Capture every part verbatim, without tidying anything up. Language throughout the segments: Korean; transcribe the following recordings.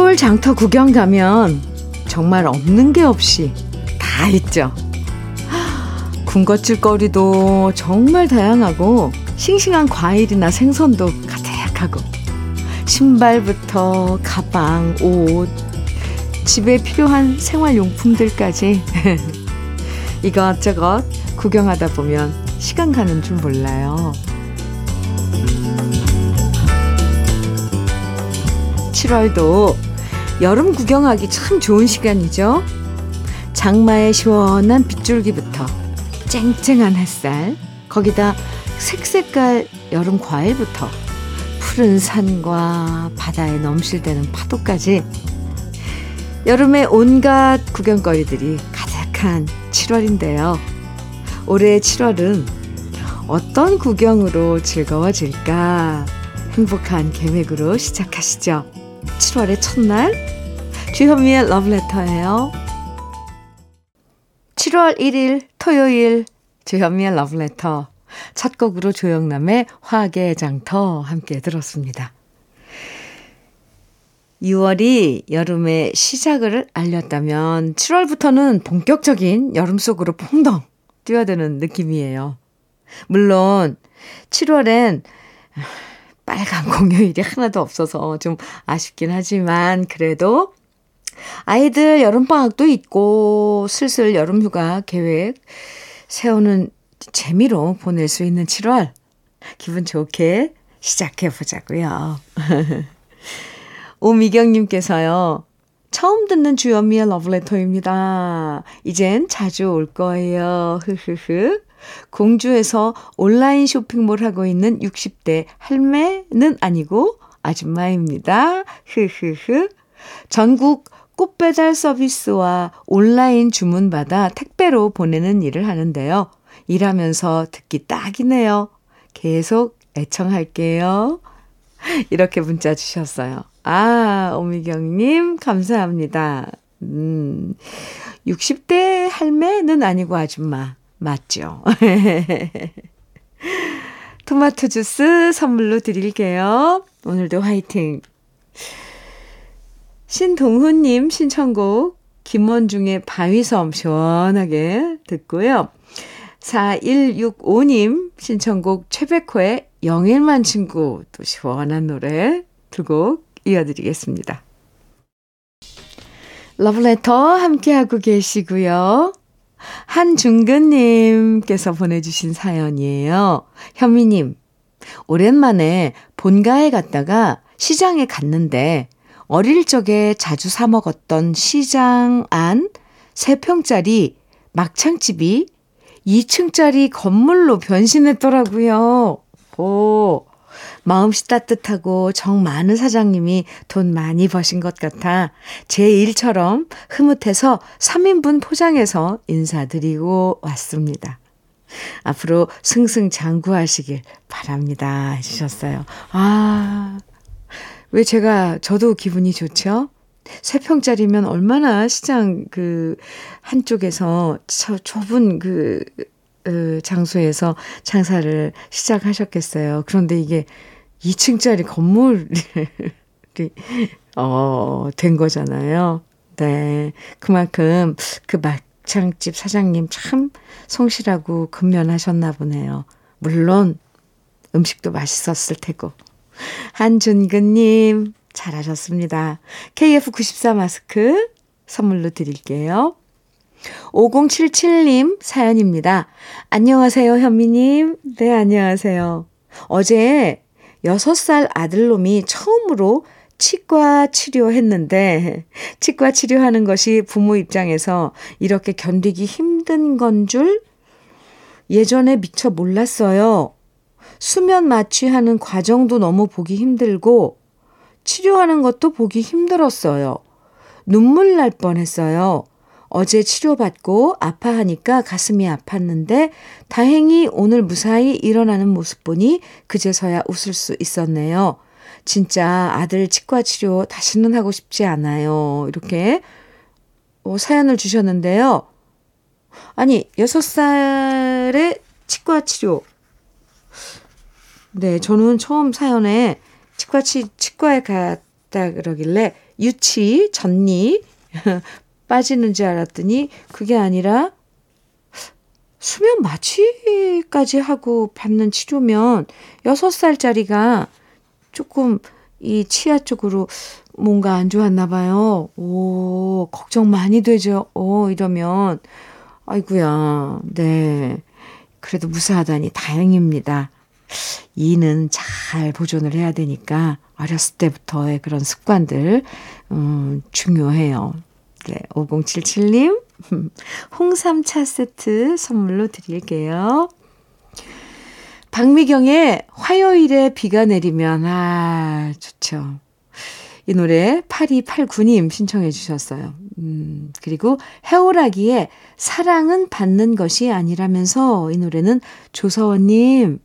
시골 장터 구경 가면 정말 없는 게 없이 다 있죠. 군것질거리도 정말 다양하고 싱싱한 과일이나 생선도 가득하고 신발부터 가방, 옷, 집에 필요한 생활용품들까지 이것저것 구경하다 보면 시간 가는 줄 몰라요. 칠월도 여름 구경하기 참 좋은 시간이죠. 장마의 시원한 빗줄기부터 쨍쨍한 햇살, 거기다 색색깔 여름 과일부터 푸른 산과 바다에 넘실대는 파도까지 여름의 온갖 구경거리들이 가득한 칠월인데요. 올해의 칠월은 어떤 구경으로 즐거워질까? 행복한 계획으로 시작하시죠. 칠월의 첫날, 주현미의 러브레터예요. 칠월 일일 토요일, 주현미의 러브레터 첫 곡으로 조영남의 화학의 장터 함께 들었습니다. 유월이 여름의 시작을 알렸다면 칠월부터는 본격적인 여름 속으로 퐁덩 뛰어드는 느낌이에요. 물론 칠월엔 빨간 공휴일이 하나도 없어서 좀 아쉽긴 하지만 그래도 아이들 여름방학도 있고 슬슬 여름휴가 계획 세우는 재미로 보낼 수 있는 칠월 기분 좋게 시작해보자고요. 오미경님께서요. 처음 듣는 주현미의 러브레터입니다. 이젠 자주 올 거예요. 흐흐흐. 공주에서 온라인 쇼핑몰 하고 있는 육십 대 할매는 아니고 아줌마입니다. 흐흐흐. 전국 꽃 배달 서비스와 온라인 주문받아 택배로 보내는 일을 하는데요. 일하면서 듣기 딱이네요. 계속 애청할게요. 이렇게 문자 주셨어요. 아, 오미경님 감사합니다. 음, 육십 대 할매는 아니고 아줌마 맞죠? 토마토 주스 선물로 드릴게요. 오늘도 화이팅. 신동훈님 신청곡 김원중의 바위섬 시원하게 듣고요. 사일육오님 신청곡 최백호의 영일만 친구 또 시원한 노래 두 곡 이어드리겠습니다. 러브레터 함께하고 계시고요. 한중근님께서 보내주신 사연이에요. 현미님, 오랜만에 본가에 갔다가 시장에 갔는데 어릴 적에 자주 사 먹었던 시장 안 세 평짜리 막창집이 이 층짜리 건물로 변신했더라고요. 오, 마음씨 따뜻하고 정 많은 사장님이 돈 많이 버신 것 같아 제 일처럼 흐뭇해서 삼 인분 포장해서 인사드리고 왔습니다. 앞으로 승승장구하시길 바랍니다 해주셨어요. 아, 왜 제가 저도 기분이 좋죠? 세 평짜리면 얼마나 시장 그 한쪽에서 저, 좁은 그 장소에서 장사를 시작하셨겠어요. 그런데 이게 이 층짜리 건물이 어, 된 거잖아요. 네, 그만큼 그 막창집 사장님 참 성실하고 근면하셨나 보네요. 물론 음식도 맛있었을 테고. 한준근님 잘하셨습니다. 케이에프 구십사 마스크 선물로 드릴게요. 오공칠칠님 사연입니다. 안녕하세요, 현미님. 네, 안녕하세요. 어제 여섯 살 아들놈이 처음으로 치과 치료했는데 치과 치료하는 것이 부모 입장에서 이렇게 견디기 힘든 건 줄 예전에 미처 몰랐어요. 수면 마취하는 과정도 너무 보기 힘들고 치료하는 것도 보기 힘들었어요. 눈물 날 뻔했어요. 어제 치료받고 아파하니까 가슴이 아팠는데 다행히 오늘 무사히 일어나는 모습 보니 그제서야 웃을 수 있었네요. 진짜 아들 치과 치료 다시는 하고 싶지 않아요. 이렇게 사연을 주셨는데요. 아니, 여섯 살의 치과 치료. 네, 저는 처음 사연에 치과 치, 치과에 갔다 그러길래 유치, 전니 빠지는 줄 알았더니 그게 아니라 수면 마취까지 하고 받는 치료면 여섯 살짜리가 조금 이 치아 쪽으로 뭔가 안 좋았나 봐요. 오, 걱정 많이 되죠. 오, 이러면 아이고야. 네. 그래도 무사하다니 다행입니다. 이는 잘 보존을 해야 되니까 어렸을 때부터의 그런 습관들 음, 중요해요. 네, 오공칠칠님 홍삼차 세트 선물로 드릴게요. 박미경의 화요일에 비가 내리면 아 좋죠. 이 노래 팔이팔구님 신청해 주셨어요. 음, 그리고 해오라기에 사랑은 받는 것이 아니라면서 이 노래는 조서원님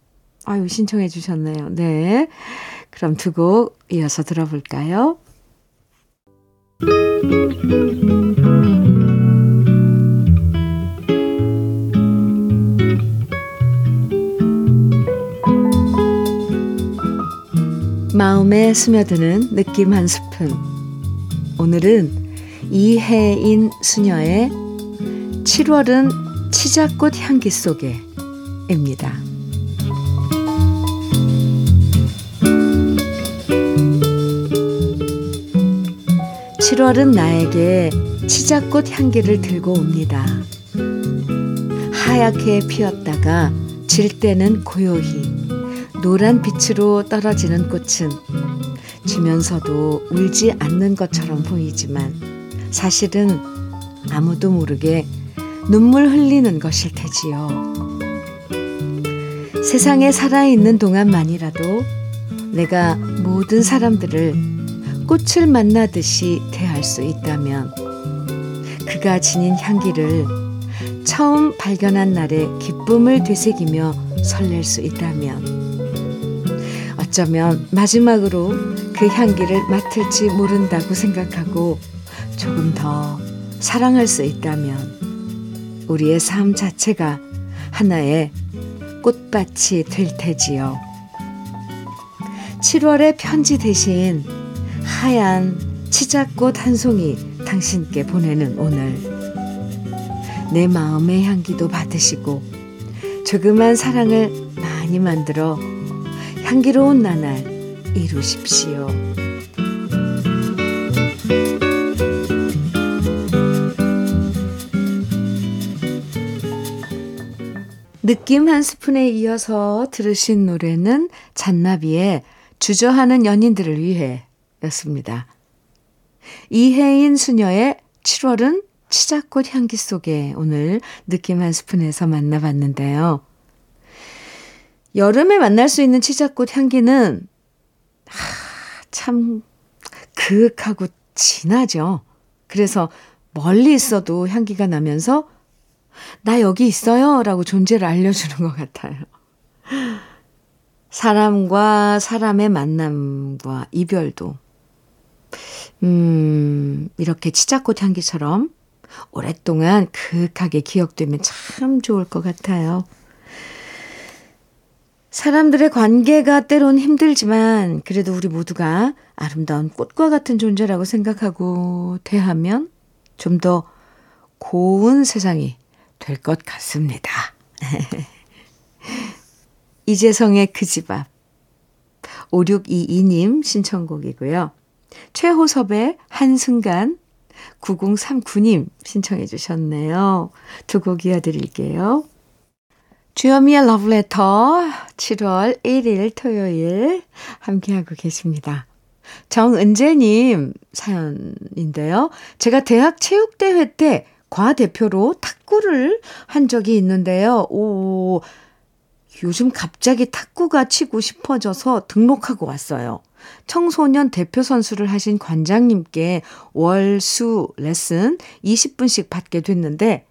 아유 신청해 주셨네요. 네, 그럼 두 곡 이어서 들어볼까요? 마음에 스며드는 느낌 한 스푼. 오늘은 이해인 수녀의 칠월은 치자꽃 향기 속에 입니다. 칠월은 나에게 치자꽃 향기를 들고 옵니다. 하얗게 피었다가 질 때는 고요히 노란 빛으로 떨어지는 꽃은 지면서도 울지 않는 것처럼 보이지만 사실은 아무도 모르게 눈물 흘리는 것일 테지요. 세상에 살아있는 동안만이라도 내가 모든 사람들을 꽃을 만나듯이 대할 수 있다면 그가 지닌 향기를 처음 발견한 날의 기쁨을 되새기며 설렐 수 있다면 어쩌면 마지막으로 그 향기를 맡을지 모른다고 생각하고 조금 더 사랑할 수 있다면 우리의 삶 자체가 하나의 꽃밭이 될 테지요. 칠월의 편지 대신 하얀 치자꽃 한 송이 당신께 보내는 오늘 내 마음의 향기도 받으시고 조그만 사랑을 많이 만들어 향기로운 나날 이루십시오. 느낌 한 스푼에 이어서 들으신 노래는 잔나비의 주저하는 연인들을 위해 였습니다. 이해인 수녀의 칠월은 치자꽃 향기 속에 오늘 느낌 한 스푼에서 만나봤는데요. 여름에 만날 수 있는 치자꽃 향기는 하, 참 그윽하고 진하죠. 그래서 멀리 있어도 향기가 나면서 나 여기 있어요 라고 존재를 알려주는 것 같아요. 사람과 사람의 만남과 이별도 음, 이렇게 치자꽃 향기처럼 오랫동안 그윽하게 기억되면 참 좋을 것 같아요. 사람들의 관계가 때론 힘들지만 그래도 우리 모두가 아름다운 꽃과 같은 존재라고 생각하고 대하면 좀 더 고운 세상이 될 것 같습니다. 이재성의 그 집 앞 오육이이님 신청곡이고요. 최호섭의 한순간 구공삼구님 신청해 주셨네요. 두 곡 이어드릴게요. 주현미의 러브레터 칠월 일일 토요일 함께하고 계십니다. 정은재님 사연인데요. 제가 대학 체육대회 때 과대표로 탁구를 한 적이 있는데요. 오, 요즘 갑자기 탁구가 치고 싶어져서 등록하고 왔어요. 청소년 대표 선수를 하신 관장님께 월수 레슨 이십 분씩 받게 됐는데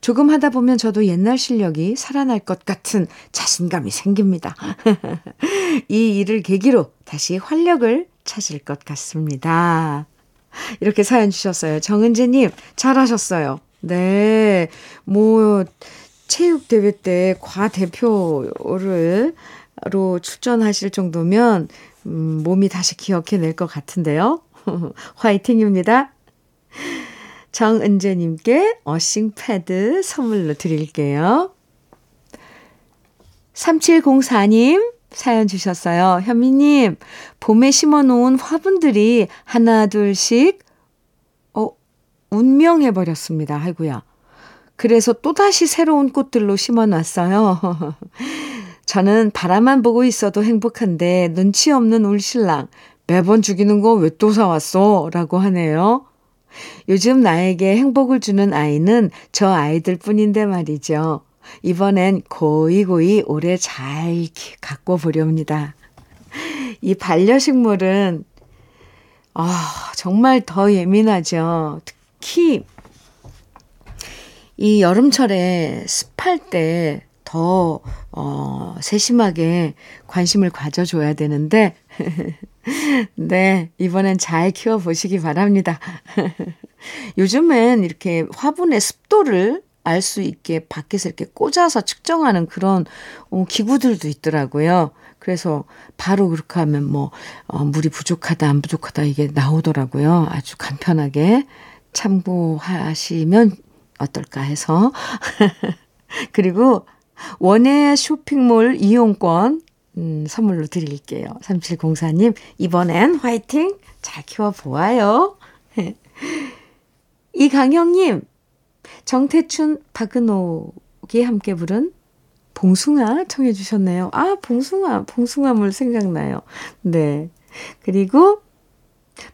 조금 하다 보면 저도 옛날 실력이 살아날 것 같은 자신감이 생깁니다. 이 일을 계기로 다시 활력을 찾을 것 같습니다. 이렇게 사연 주셨어요. 정은지님 잘하셨어요. 네, 뭐 체육대회 때 과대표를 로 출전하실 정도면 음, 몸이 다시 기억해낼 것 같은데요. 화이팅입니다. 정은재님께 어싱 패드 선물로 드릴게요. 삼칠공사 님 사연 주셨어요. 현미님, 봄에 심어놓은 화분들이 하나 둘씩 어, 운명해버렸습니다. 아이고야. 그래서 또다시 새로운 꽃들로 심어놨어요. 저는 바라만 보고 있어도 행복한데 눈치 없는 울신랑 매번 죽이는 거 왜 또 사왔어? 라고 하네요. 요즘 나에게 행복을 주는 아이는 저 아이들 뿐인데 말이죠. 이번엔 고이고이 오래 잘 갖고 보렵니다. 이 반려식물은 아, 정말 더 예민하죠. 특히 이 여름철에 습할 때 더 어, 세심하게 관심을 가져줘야 되는데 네, 이번엔 잘 키워보시기 바랍니다. 요즘엔 이렇게 화분의 습도를 알 수 있게 밖에서 이렇게 꽂아서 측정하는 그런 어, 기구들도 있더라고요. 그래서 바로 그렇게 하면 뭐 어, 물이 부족하다 안 부족하다 이게 나오더라고요. 아주 간편하게 참고하시면 어떨까 해서 그리고 원예 쇼핑몰 이용권 음, 선물로 드릴게요. 삼칠공사 님 이번엔 화이팅 잘 키워보아요. 이강형님 정태춘 박은옥이 함께 부른 봉숭아 청해 주셨네요. 아 봉숭아 봉숭아물 생각나요. 네 그리고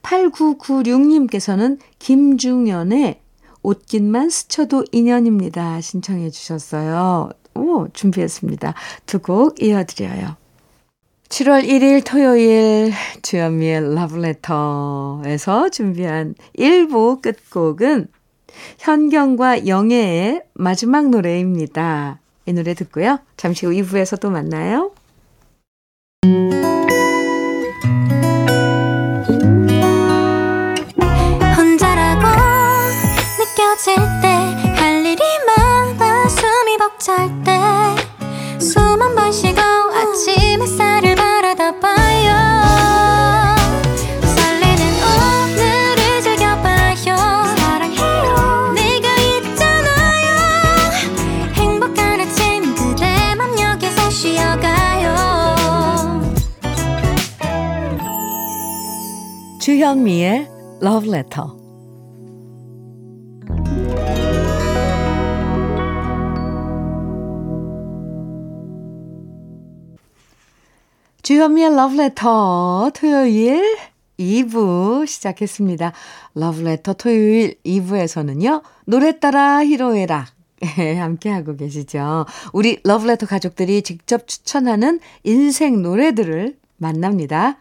팔구구육 님께서는 김중연의 옷깃만 스쳐도 인연입니다 신청해 주셨어요. 오 준비했습니다. 두 곡 이어드려요. 칠월 일일 토요일 주현미의 러브레터에서 준비한 일 부 끝곡은 현경과 영애의 마지막 노래입니다. 이 노래 듣고요. 잠시 후 이 부에서 또 만나요. 혼자라고 느껴질 때 할 일이 많아 숨이 벅찰 때 숨 한 번 쉬고 아침 햇살을 바라다 봐요. 주현미의 러브레터 주현미의 러브레터 토요일 이 부 시작했습니다. 러브레터 토요일 이 부에서는요. 노래 따라 히로에락 함께하고 계시죠. 우리 러브레터 가족들이 직접 추천하는 인생 노래들을 만납니다.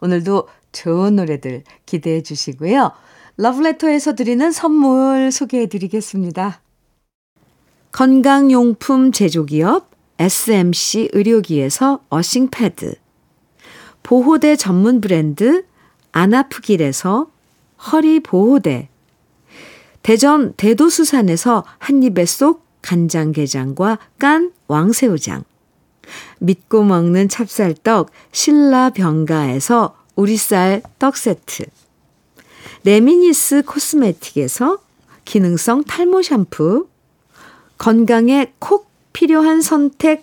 오늘도 좋은 노래들 기대해 주시고요. 러브레터에서 드리는 선물 소개해 드리겠습니다. 건강용품 제조기업 에스엠씨 의료기에서 어싱패드 보호대 전문 브랜드 안아프길에서 허리보호대 대전 대도수산에서 한입에 쏙 간장게장과 깐 왕새우장 믿고 먹는 찹쌀떡 신라병가에서 우리쌀 떡세트 레미니스 코스메틱에서 기능성 탈모 샴푸 건강에 콕 필요한 선택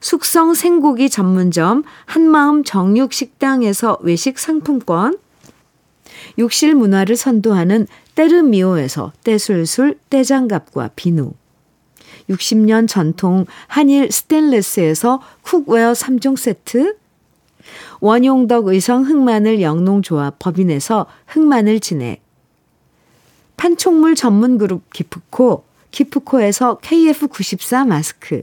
숙성 생고기 전문점 한마음 정육식당에서 외식 상품권 욕실 문화를 선도하는 때르미오에서 때술술 때장갑과 비누 육십 년 전통 한일 스테인레스에서 쿡웨어 삼 종 세트 원용덕 의성 흑마늘 영농조합 법인에서 흑마늘 진액 판촉물 전문그룹 기프코 기프코에서 케이에프 구십사 마스크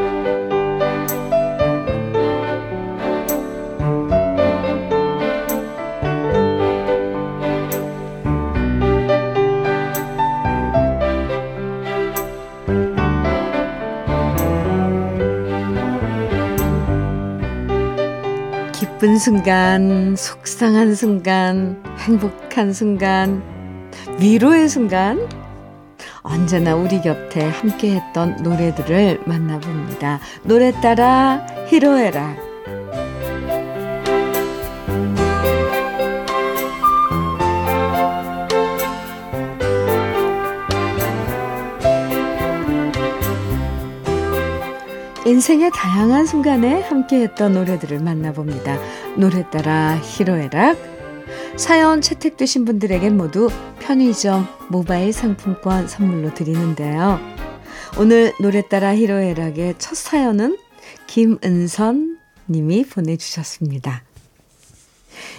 기쁜 순간, 속상한 순간, 행복한 순간, 위로의 순간, 언제나 우리 곁에 함께했던 노래들을 만나봅니다. 노래 따라 히로에락. 인생의 다양한 순간에 함께했던 노래들을 만나봅니다. 노래 따라 히로에락. 사연 채택되신 분들에겐 모두 편의점 모바일 상품권 선물로 드리는데요. 오늘 노래 따라 히로에락의 첫 사연은 김은선 님이 보내주셨습니다.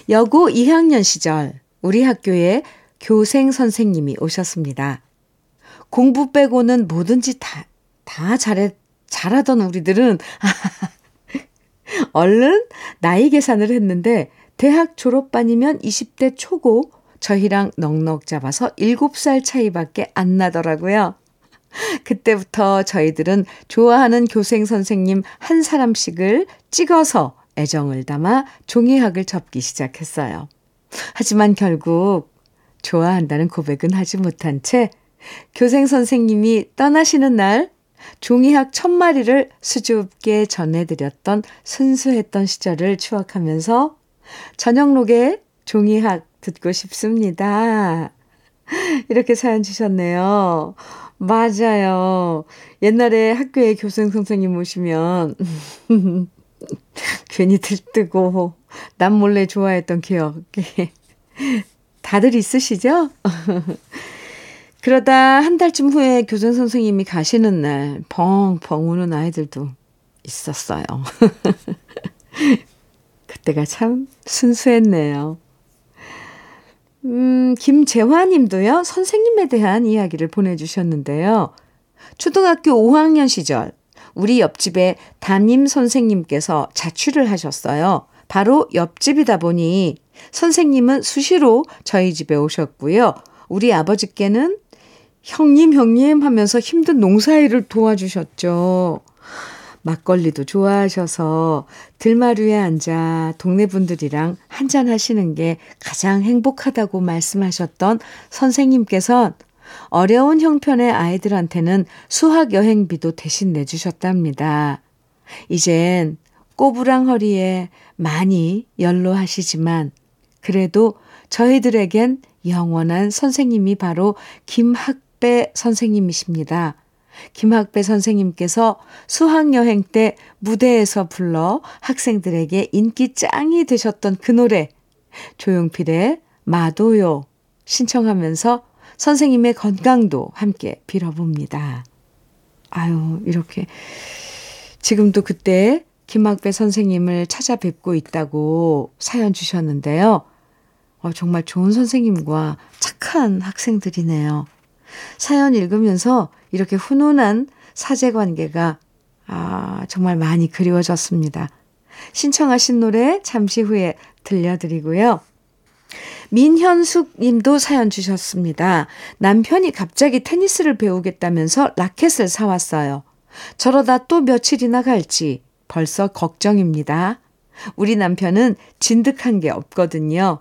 여고 이 학년 시절 우리 학교에 교생 선생님이 오셨습니다. 공부 빼고는 뭐든지 다, 다 잘했 잘하던 우리들은 얼른 나이 계산을 했는데 대학 졸업반이면 이십 대 초고 저희랑 넉넉 잡아서 일곱 살 차이밖에 안 나더라고요. 그때부터 저희들은 좋아하는 교생 선생님 한 사람씩을 찍어서 애정을 담아 종이학을 접기 시작했어요. 하지만 결국 좋아한다는 고백은 하지 못한 채 교생 선생님이 떠나시는 날 종이학 천 마리를 수줍게 전해드렸던 순수했던 시절을 추억하면서 저녁록에 종이학 듣고 싶습니다. 이렇게 사연 주셨네요. 맞아요. 옛날에 학교에 교생 선생님 오시면 괜히 들뜨고 남 몰래 좋아했던 기억이 다들 있으시죠? 그러다 한 달쯤 후에 교생 선생님이 가시는 날 펑펑 우는 아이들도 있었어요. 그때가 참 순수했네요. 음, 김재화 님도요. 선생님에 대한 이야기를 보내주셨는데요. 초등학교 오 학년 시절 우리 옆집에 담임 선생님께서 자취를 하셨어요. 바로 옆집이다 보니 선생님은 수시로 저희 집에 오셨고요. 우리 아버지께는 형님 형님 하면서 힘든 농사일을 도와주셨죠. 막걸리도 좋아하셔서 들마루에 앉아 동네 분들이랑 한잔 하시는 게 가장 행복하다고 말씀하셨던 선생님께서는 어려운 형편의 아이들한테는 수학 여행비도 대신 내주셨답니다. 이젠 꼬부랑 허리에 많이 연로하시지만 그래도 저희들에겐 영원한 선생님이 바로 김학배 선생님이십니다. 김학배 선생님께서 수학여행 때 무대에서 불러 학생들에게 인기 짱이 되셨던 그 노래 조용필의 마도요 신청하면서 선생님의 건강도 함께 빌어봅니다. 아유, 이렇게 지금도 그때 김학배 선생님을 찾아뵙고 있다고 사연 주셨는데요. 어, 정말 좋은 선생님과 착한 학생들이네요. 사연 읽으면서 이렇게 훈훈한 사제관계가 아, 정말 많이 그리워졌습니다. 신청하신 노래 잠시 후에 들려드리고요. 민현숙 님도 사연 주셨습니다. 남편이 갑자기 테니스를 배우겠다면서 라켓을 사왔어요. 저러다 또 며칠이나 갈지 벌써 걱정입니다. 우리 남편은 진득한 게 없거든요.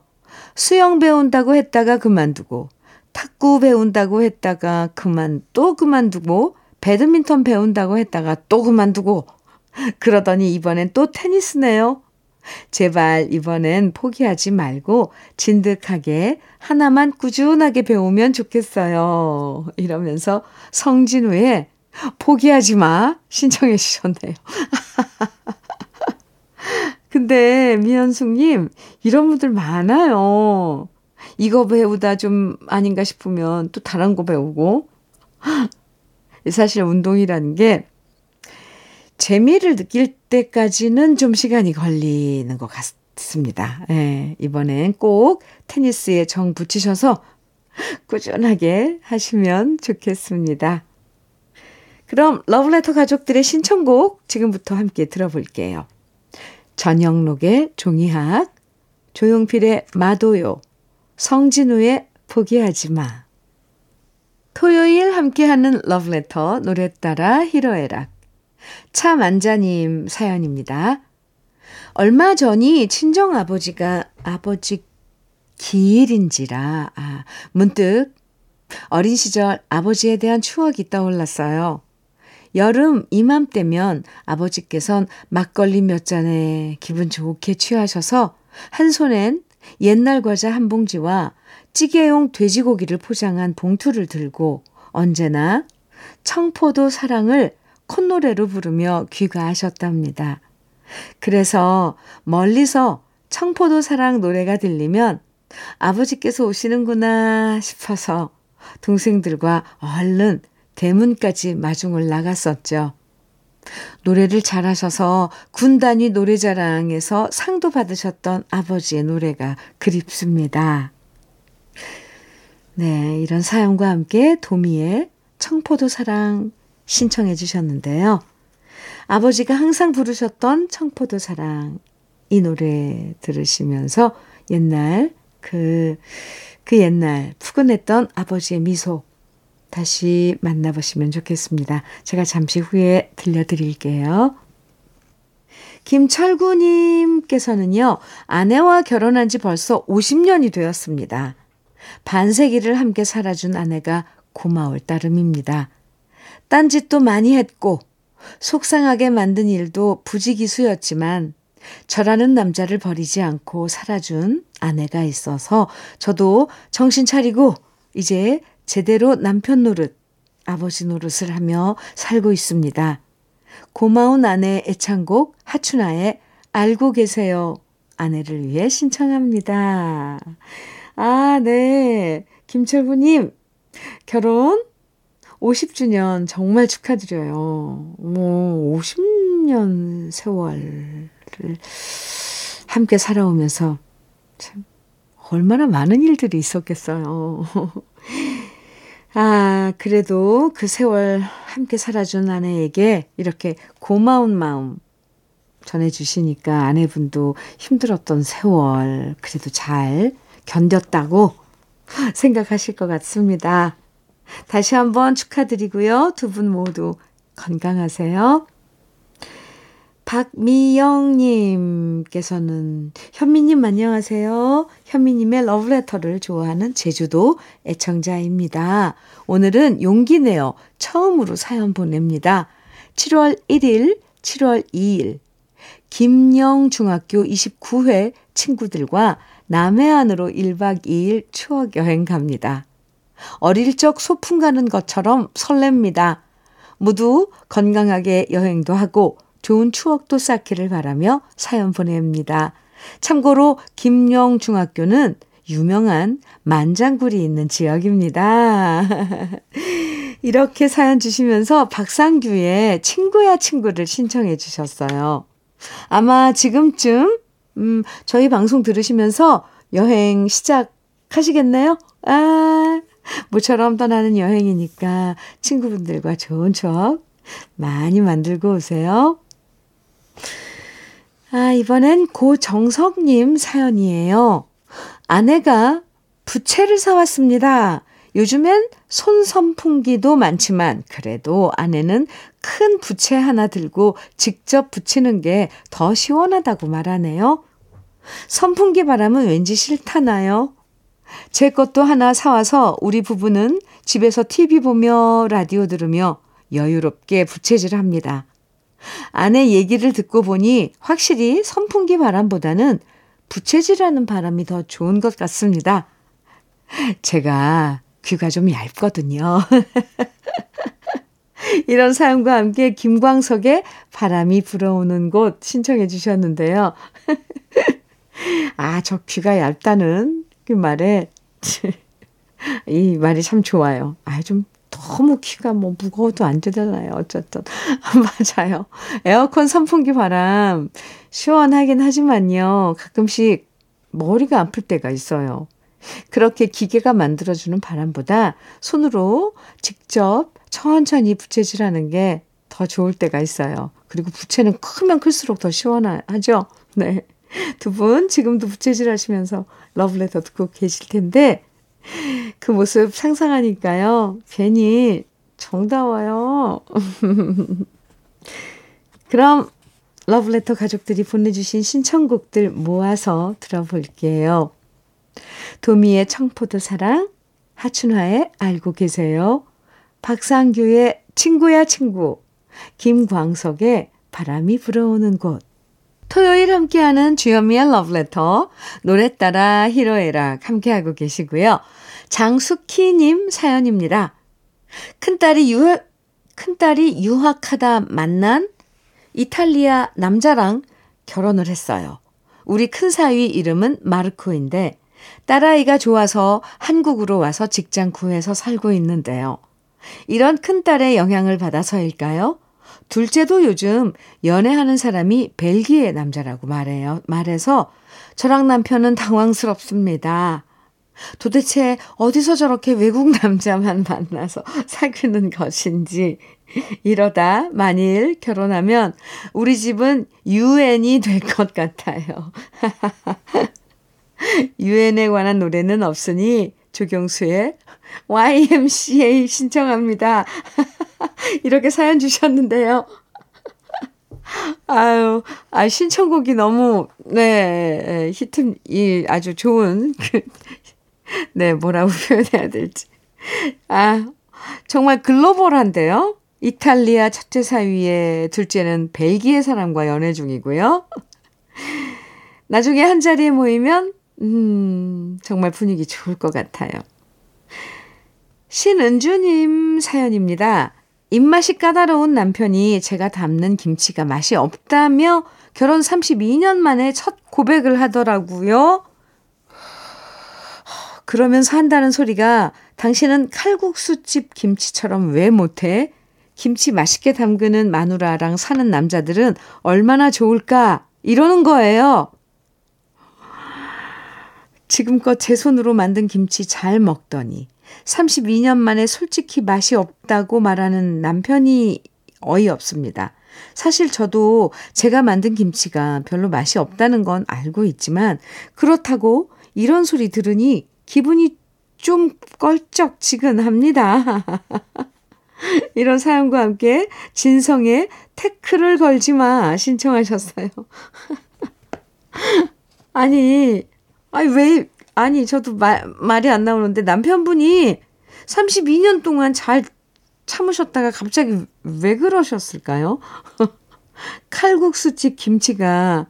수영 배운다고 했다가 그만두고 탁구 배운다고 했다가 그만 또 그만두고 배드민턴 배운다고 했다가 또 그만두고 그러더니 이번엔 또 테니스네요. 제발 이번엔 포기하지 말고 진득하게 하나만 꾸준하게 배우면 좋겠어요. 이러면서 성진우의 포기하지 마 신청해 주셨네요. 근데 미연숙님 이런 분들 많아요. 이거 배우다 좀 아닌가 싶으면 또 다른 거 배우고. 사실 운동이라는 게 재미를 느낄 때까지는 좀 시간이 걸리는 것 같습니다. 예, 이번엔 꼭 테니스에 정 붙이셔서 꾸준하게 하시면 좋겠습니다. 그럼 러브레터 가족들의 신청곡 지금부터 함께 들어볼게요. 전영록의 종이학, 조용필의 마도요, 성진우의 포기하지마. 토요일 함께하는 러브레터 노래 따라 히로애락. 차만자님 사연입니다. 얼마 전이 친정아버지가 아버지 기일인지라 아, 문득 어린 시절 아버지에 대한 추억이 떠올랐어요. 여름 이맘때면 아버지께선 막걸리 몇 잔에 기분 좋게 취하셔서 한 손엔 옛날 과자 한 봉지와 찌개용 돼지고기를 포장한 봉투를 들고 언제나 청포도 사랑을 콧노래로 부르며 귀가하셨답니다. 그래서 멀리서 청포도 사랑 노래가 들리면 아버지께서 오시는구나 싶어서 동생들과 얼른 대문까지 마중을 나갔었죠. 노래를 잘하셔서 군단위 노래자랑에서 상도 받으셨던 아버지의 노래가 그립습니다. 네, 이런 사연과 함께 도미의 청포도 사랑 신청해 주셨는데요. 아버지가 항상 부르셨던 청포도 사랑, 이 노래 들으시면서 옛날 그, 그 옛날 푸근했던 아버지의 미소 다시 만나보시면 좋겠습니다. 제가 잠시 후에 들려드릴게요. 김철구님께서는요, 아내와 결혼한 지 벌써 오십 년이 되었습니다. 반세기를 함께 살아준 아내가 고마울 따름입니다. 딴짓도 많이 했고 속상하게 만든 일도 부지기수였지만 저라는 남자를 버리지 않고 살아준 아내가 있어서 저도 정신 차리고 이제 제대로 남편 노릇, 아버지 노릇을 하며 살고 있습니다. 고마운 아내의 애창곡 하춘아의 알고 계세요. 아내를 위해 신청합니다. 아, 네. 김철부님, 결혼 오십 주년 정말 축하드려요. 뭐, 오십 년 세월을 함께 살아오면서 참 얼마나 많은 일들이 있었겠어요. 아, 그래도 그 세월 함께 살아준 아내에게 이렇게 고마운 마음 전해주시니까 아내분도 힘들었던 세월 그래도 잘 견뎠다고 생각하실 것 같습니다. 다시 한번 축하드리고요. 두 분 모두 건강하세요. 박미영님께서는 현미님 안녕하세요. 현미님의 러브레터를 좋아하는 제주도 애청자입니다. 오늘은 용기 내어 처음으로 사연 보냅니다. 칠월 일일, 칠월 이일 김녕중학교 이십구 회 친구들과 남해안으로 일박 이일 추억여행 갑니다. 어릴 적 소풍 가는 것처럼 설렙니다. 모두 건강하게 여행도 하고 좋은 추억도 쌓기를 바라며 사연 보냅니다. 참고로 김녕중학교는 유명한 만장굴이 있는 지역입니다. 이렇게 사연 주시면서 박상규의 친구야 친구를 신청해 주셨어요. 아마 지금쯤 음, 저희 방송 들으시면서 여행 시작하시겠네요. 아, 모처럼 떠나는 여행이니까 친구분들과 좋은 추억 많이 만들고 오세요. 아, 이번엔 고정석님 사연이에요. 아내가 부채를 사왔습니다. 요즘엔 손선풍기도 많지만 그래도 아내는 큰 부채 하나 들고 직접 부치는 게 더 시원하다고 말하네요. 선풍기 바람은 왠지 싫다나요? 제 것도 하나 사와서 우리 부부는 집에서 티비 보며 라디오 들으며 여유롭게 부채질합니다. 아내 얘기를 듣고 보니 확실히 선풍기 바람보다는 부채질하는 바람이 더 좋은 것 같습니다. 제가 귀가 좀 얇거든요. 이런 사연과 함께 김광석의 바람이 불어오는 곳 신청해 주셨는데요. 아, 저 귀가 얇다는 그 말에 이 말이 참 좋아요. 아, 좀 너무 키가 뭐 무거워도 안 되잖아요. 어쨌든 맞아요. 에어컨 선풍기 바람 시원하긴 하지만요. 가끔씩 머리가 아플 때가 있어요. 그렇게 기계가 만들어주는 바람보다 손으로 직접 천천히 부채질하는 게 더 좋을 때가 있어요. 그리고 부채는 크면 클수록 더 시원하죠. 네, 두 분 지금도 부채질 하시면서 러브레터 듣고 계실 텐데 그 모습 상상하니까요. 괜히 정다워요. 그럼 러브레터 가족들이 보내주신 신청곡들 모아서 들어볼게요. 도미의 청포도 사랑, 하춘화의 알고 계세요, 박상규의 친구야 친구, 김광석의 바람이 불어오는 곳. 토요일 함께하는 주현미의 러브레터, 노래 따라 히로에락 함께하고 계시고요. 장숙희님 사연입니다. 큰딸이 유학, 큰딸이 유학하다 만난 이탈리아 남자랑 결혼을 했어요. 우리 큰사위 이름은 마르코인데 딸아이가 좋아서 한국으로 와서 직장 구해서 살고 있는데요. 이런 큰딸의 영향을 받아서일까요? 둘째도 요즘 연애하는 사람이 벨기에 남자라고 말해요. 말해서 저랑 남편은 당황스럽습니다. 도대체 어디서 저렇게 외국 남자만 만나서 사귀는 것인지. 이러다 만일 결혼하면 우리 집은 유엔이 될 것 같아요. 유엔에 관한 노래는 없으니 조경수의 와이엠씨에이 신청합니다. 이렇게 사연 주셨는데요. 아유, 아, 신청곡이 너무, 네, 히트, 이 아주 좋은, 그, 네, 뭐라고 표현해야 될지. 아, 정말 글로벌한데요? 이탈리아 첫째 사위에 둘째는 벨기에 사람과 연애 중이고요. 나중에 한 자리에 모이면, 음, 정말 분위기 좋을 것 같아요. 신은주님 사연입니다. 입맛이 까다로운 남편이 제가 담는 김치가 맛이 없다며 결혼 삼십이 년 만에 첫 고백을 하더라고요. 그러면서 한다는 소리가 당신은 칼국수집 김치처럼 왜 못해? 김치 맛있게 담그는 마누라랑 사는 남자들은 얼마나 좋을까? 이러는 거예요. 지금껏 제 손으로 만든 김치 잘 먹더니 삼십이 년 만에 솔직히 맛이 없다고 말하는 남편이 어이없습니다. 사실 저도 제가 만든 김치가 별로 맛이 없다는 건 알고 있지만 그렇다고 이런 소리 들으니 기분이 좀 껄쩍지근합니다. 이런 사연과 함께 진성의 태클을 걸지 마 신청하셨어요. 아니, 아니 왜... 아니 저도 마, 말이 안 나오는데 남편분이 삼십이 년 동안 잘 참으셨다가 갑자기 왜 그러셨을까요? 칼국수집 김치가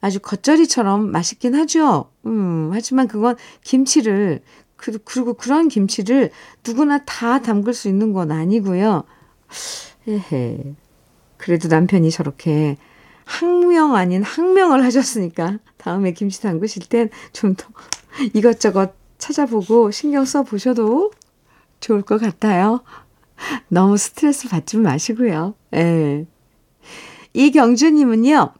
아주 겉절이처럼 맛있긴 하죠. 음, 하지만 그건 김치를 그리고 그런 김치를 누구나 다 담글 수 있는 건 아니고요. 에헤, 그래도 남편이 저렇게 학명 아닌 학명을 하셨으니까 다음에 김치 담그실 땐 좀 더 이것저것 찾아보고 신경 써보셔도 좋을 것 같아요. 너무 스트레스 받지 마시고요. 예. 이경주님은요.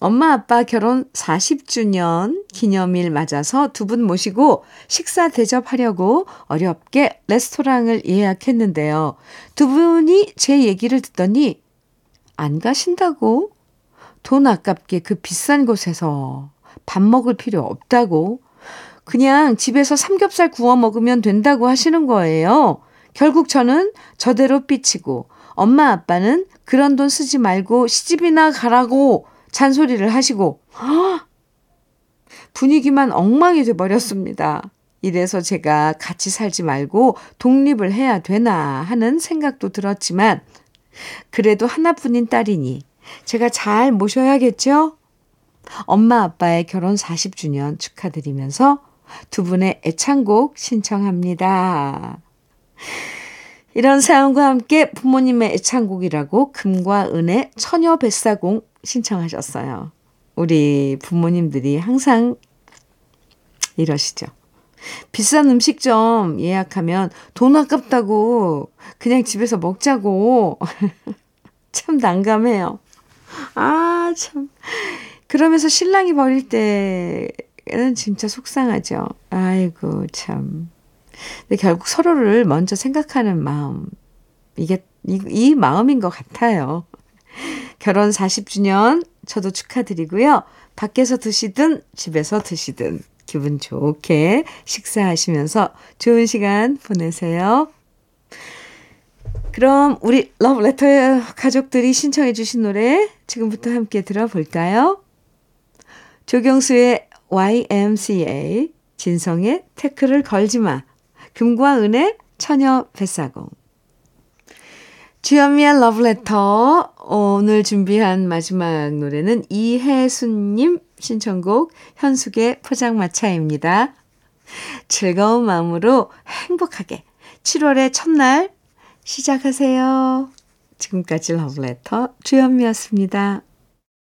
엄마 아빠 결혼 사십 주년 기념일 맞아서 두 분 모시고 식사 대접하려고 어렵게 레스토랑을 예약했는데요. 두 분이 제 얘기를 듣더니 안 가신다고? 돈 아깝게 그 비싼 곳에서 밥 먹을 필요 없다고 그냥 집에서 삼겹살 구워 먹으면 된다고 하시는 거예요. 결국 저는 저대로 삐치고 엄마 아빠는 그런 돈 쓰지 말고 시집이나 가라고 잔소리를 하시고 허! 분위기만 엉망이 돼버렸습니다. 이래서 제가 같이 살지 말고 독립을 해야 되나 하는 생각도 들었지만 그래도 하나뿐인 딸이니 제가 잘 모셔야겠죠? 엄마 아빠의 결혼 사십 주년 축하드리면서 두 분의 애창곡 신청합니다. 이런 사연과 함께 부모님의 애창곡이라고 금과 은의 처녀 뱃사공 신청하셨어요. 우리 부모님들이 항상 이러시죠. 비싼 음식점 예약하면 돈 아깝다고 그냥 집에서 먹자고 참 난감해요. 아, 참. 그러면서 신랑이 버릴 때는 진짜 속상하죠. 아이고, 참. 근데 결국 서로를 먼저 생각하는 마음. 이게, 이, 이 마음인 것 같아요. 결혼 사십 주년 저도 축하드리고요. 밖에서 드시든 집에서 드시든 기분 좋게 식사하시면서 좋은 시간 보내세요. 그럼 우리 러브레터 가족들이 신청해 주신 노래 지금부터 함께 들어볼까요? 조경수의 와이엠씨에이, 진성의 태클을 걸지마, 금과 은의 처녀 뱃사공. 주현미의 러브레터, 오늘 준비한 마지막 노래는 이혜순님 신청곡 현숙의 포장마차입니다. 즐거운 마음으로 행복하게 칠월의 첫날 시작하세요. 지금까지 러브레터 주현미였습니다.